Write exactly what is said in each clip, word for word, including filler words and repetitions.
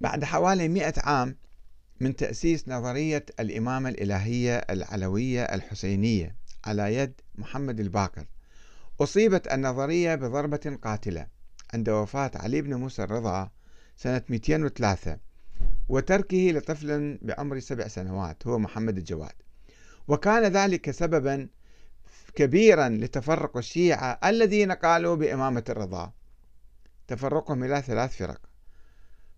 بعد حوالي مئة عام من تأسيس نظرية الإمامة الإلهية العلوية الحسينية على يد محمد الباقر، أصيبت النظرية بضربة قاتلة عند وفاة علي بن موسى الرضا سنة مئتين وثلاثة وتركه لطفل بعمر سبع سنوات هو محمد الجواد، وكان ذلك سببا كبيرا لتفرق الشيعة الذين قالوا بإمامة الرضا، تفرقهم إلى ثلاث فرق.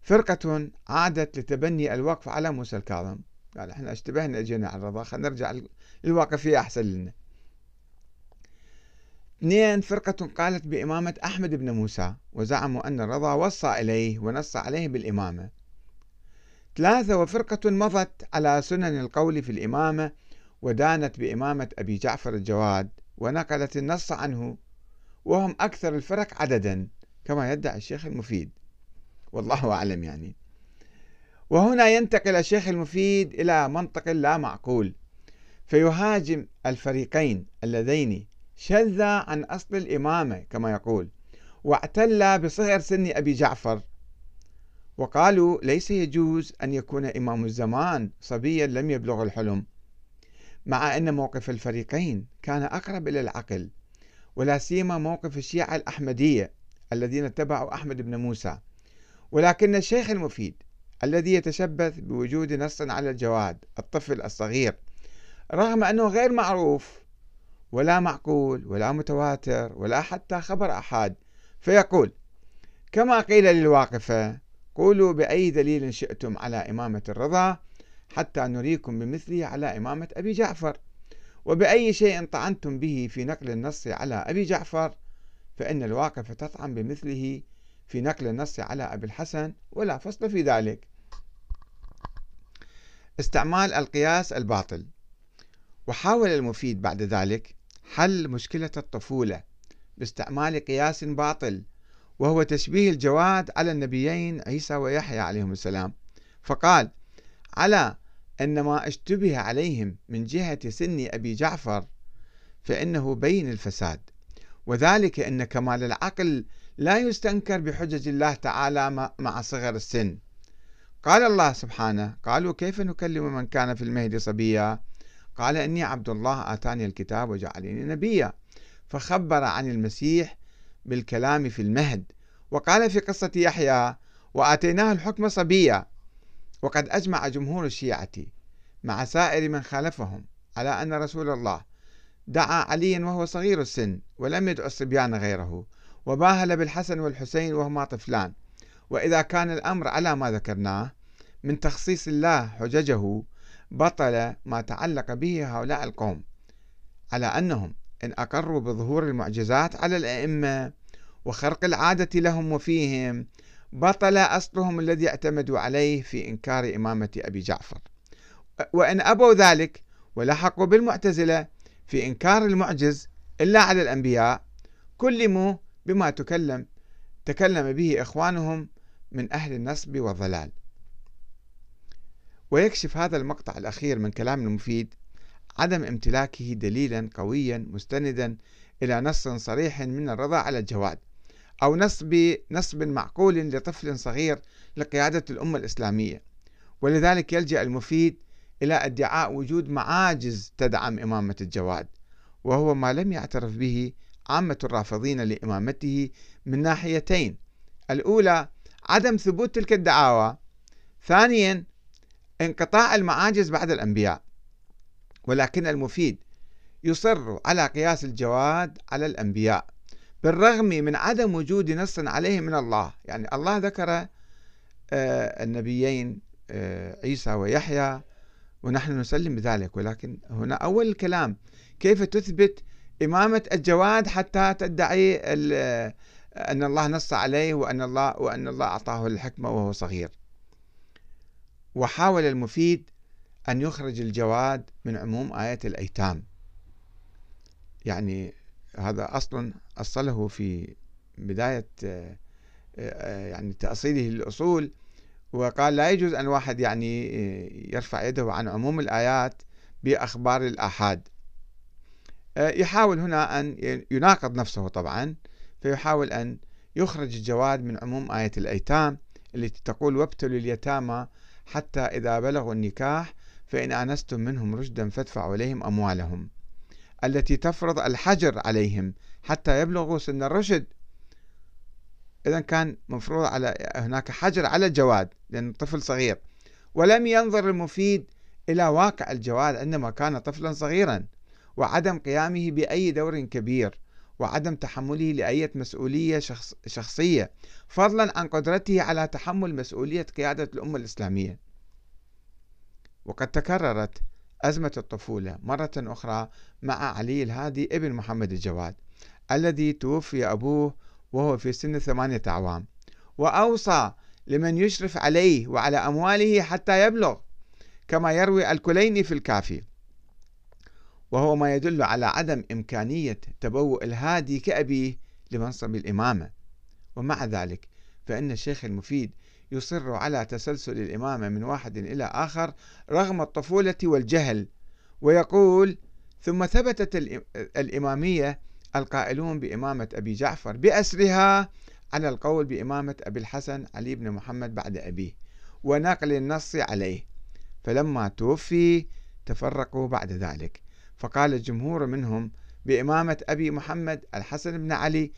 فرقة عادت لتبني الوقف على موسى الكاظم، قال احنا اشتبهنا اجينا على الرضا خلينا نرجع للواقفية أحسن لنا. اثنين، فرقة قالت بإمامة أحمد بن موسى وزعموا أن الرضا وصى إليه ونص عليه بالإمامة. ثلاثة، وفرقة مضت على سنن القول في الإمامة ودانت بإمامة أبي جعفر الجواد ونقلت النص عنه، وهم أكثر الفرق عددا كما يدعي الشيخ المفيد، والله أعلم يعني. وهنا ينتقل الشيخ المفيد إلى منطق لا معقول فيهاجم الفريقين اللذين شذا عن أصل الإمامة كما يقول واعتلا بصغر سن أبي جعفر، وقالوا ليس يجوز أن يكون إمام الزمان صبيا لم يبلغ الحلم، مع أن موقف الفريقين كان أقرب إلى العقل، ولا سيما موقف الشيعة الأحمدية الذين اتبعوا أحمد بن موسى. ولكن الشيخ المفيد الذي يتشبث بوجود نص على الجواد الطفل الصغير رغم أنه غير معروف ولا معقول ولا متواتر ولا حتى خبر أحد، فيقول كما قيل للواقفة قولوا بأي دليل شئتم على إمامة الرضا حتى نريكم بمثله على إمامة أبي جعفر، وبأي شيء طعنتم به في نقل النص على أبي جعفر فإن الواقفة تطعن بمثله في نقل النص على أبي الحسن ولا فصل في ذلك. استعمال القياس الباطل. وحاول المفيد بعد ذلك حل مشكلة الطفولة باستعمال قياس باطل وهو تشبيه الجواد على النبيين عيسى ويحيى عليهم السلام، فقال على أن ما اشتبه عليهم من جهة سن أبي جعفر فإنه بين الفساد، وذلك أن كمال العقل لا يستنكر بحجج الله تعالى مع صغر السن. قال الله سبحانه قالوا كيف نكلم من كان في المهد صبيا قال إني عبد الله آتاني الكتاب وجعلني نبيا، فخبر عن المسيح بالكلام في المهد، وقال في قصة يحيى وآتيناه الحكم صبيا. وقد أجمع جمهور الشيعة مع سائر من خالفهم على أن رسول الله دعا عليا وهو صغير السن ولم يدع الصبيان غيره، وباهل بالحسن والحسين وهما طفلان، وإذا كان الأمر على ما ذكرناه من تخصيص الله حججه بطل ما تعلق به هؤلاء القوم، على أنهم إن أقروا بظهور المعجزات على الأئمة وخرق العادة لهم وفيهم بطل أصلهم الذي اعتمدوا عليه في إنكار إمامة أبي جعفر، وإن أبوا ذلك ولحقوا بالمعتزلة في إنكار المعجز إلا على الأنبياء كلموا بما تكلم تكلم به إخوانهم من أهل النصب والضلال. ويكشف هذا المقطع الأخير من كلام المفيد عدم امتلاكه دليلا قويا مستندا إلى نص صريح من الرضا على الجواد أو نصب نصب معقول لطفل صغير لقيادة الأمة الإسلامية، ولذلك يلجأ المفيد إلى ادعاء وجود معاجز تدعم إمامة الجواد، وهو ما لم يعترف به عامة الرافضين لإمامته من ناحيتين: الأولى عدم ثبوت تلك الدعاوى، ثانيا انقطاع المعاجز بعد الأنبياء. ولكن المفيد يصر على قياس الجواد على الأنبياء بالرغم من عدم وجود نص عليه من الله، يعني الله ذكر النبيين عيسى ويحيى ونحن نسلم بذلك، ولكن هنا أول الكلام كيف تثبت إمامة الجواد حتى تدعي أن الله نص عليه وأن الله وأن الله أعطاه الحكمة وهو صغير. وحاول المفيد أن يخرج الجواد من عموم آية الأيتام، يعني هذا أصل أصله في بداية يعني تأصيله للأصول، وقال لا يجوز أن واحد يعني يرفع يده عن عموم الآيات بأخبار الآحاد. يحاول هنا أن يناقض نفسه طبعا، فيحاول أن يخرج الجواد من عموم آية الأيتام التي تقول وابتلوا اليتامى حتى إذا بلغوا النكاح فإن آنستم منهم رشدا فادفعوا إليهم أموالهم، التي تفرض الحجر عليهم حتى يبلغوا سن الرشد. إذا كان مفروض على هناك حجر على الجواد لأن الطفل صغير، ولم ينظر المفيد إلى واقع الجواد عندما كان طفلا صغيرا وعدم قيامه بأي دور كبير وعدم تحمله لأي مسؤولية شخص شخصية، فضلا عن قدرته على تحمل مسؤولية قيادة الأمة الإسلامية. وقد تكررت أزمة الطفولة مرة أخرى مع علي الهادي ابن محمد الجواد الذي توفي أبوه وهو في سن ثمانية أعوام، وأوصى لمن يشرف عليه وعلى أمواله حتى يبلغ، كما يروي الكليني في الكافي، وهو ما يدل على عدم إمكانية تبوء الهادي كأبيه لمنصب الإمامة. ومع ذلك فإن الشيخ المفيد يصر على تسلسل الإمامة من واحد إلى آخر رغم الطفولة والجهل، ويقول: ثم ثبتت الإمامية القائلون بإمامة أبي جعفر بأسرها على القول بإمامة أبي الحسن علي بن محمد بعد أبيه ونقل النص عليه، فلما توفي تفرقوا بعد ذلك، فقال الجمهور منهم بإمامة أبي محمد الحسن بن علي